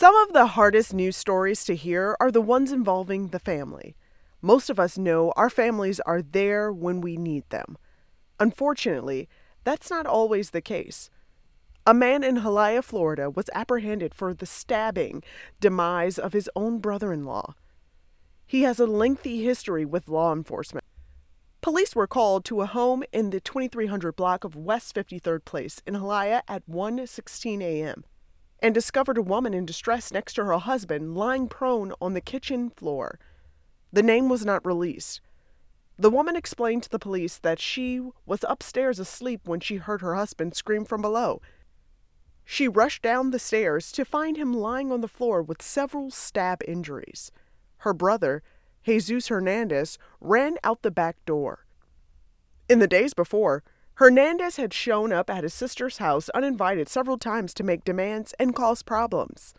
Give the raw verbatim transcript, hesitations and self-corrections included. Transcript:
Some of the hardest news stories to hear are the ones involving the family. Most of us know our families are there when we need them. Unfortunately, that's not always the case. A man in Hialeah, Florida was apprehended for the stabbing demise of his own brother-in-law. He has a lengthy history with law enforcement. Police were called to a home in the twenty-three hundred block of West fifty-third Place in Hialeah at one sixteen a m and discovered a woman in distress next to her husband lying prone on the kitchen floor. The name was not released. The woman explained to the police that she was upstairs asleep when she heard her husband scream from below. She rushed down the stairs to find him lying on the floor with several stab injuries. Her brother, Jesus Hernandez, ran out the back door. In the days before, Hernandez had shown up at his sister's house uninvited several times to make demands and cause problems.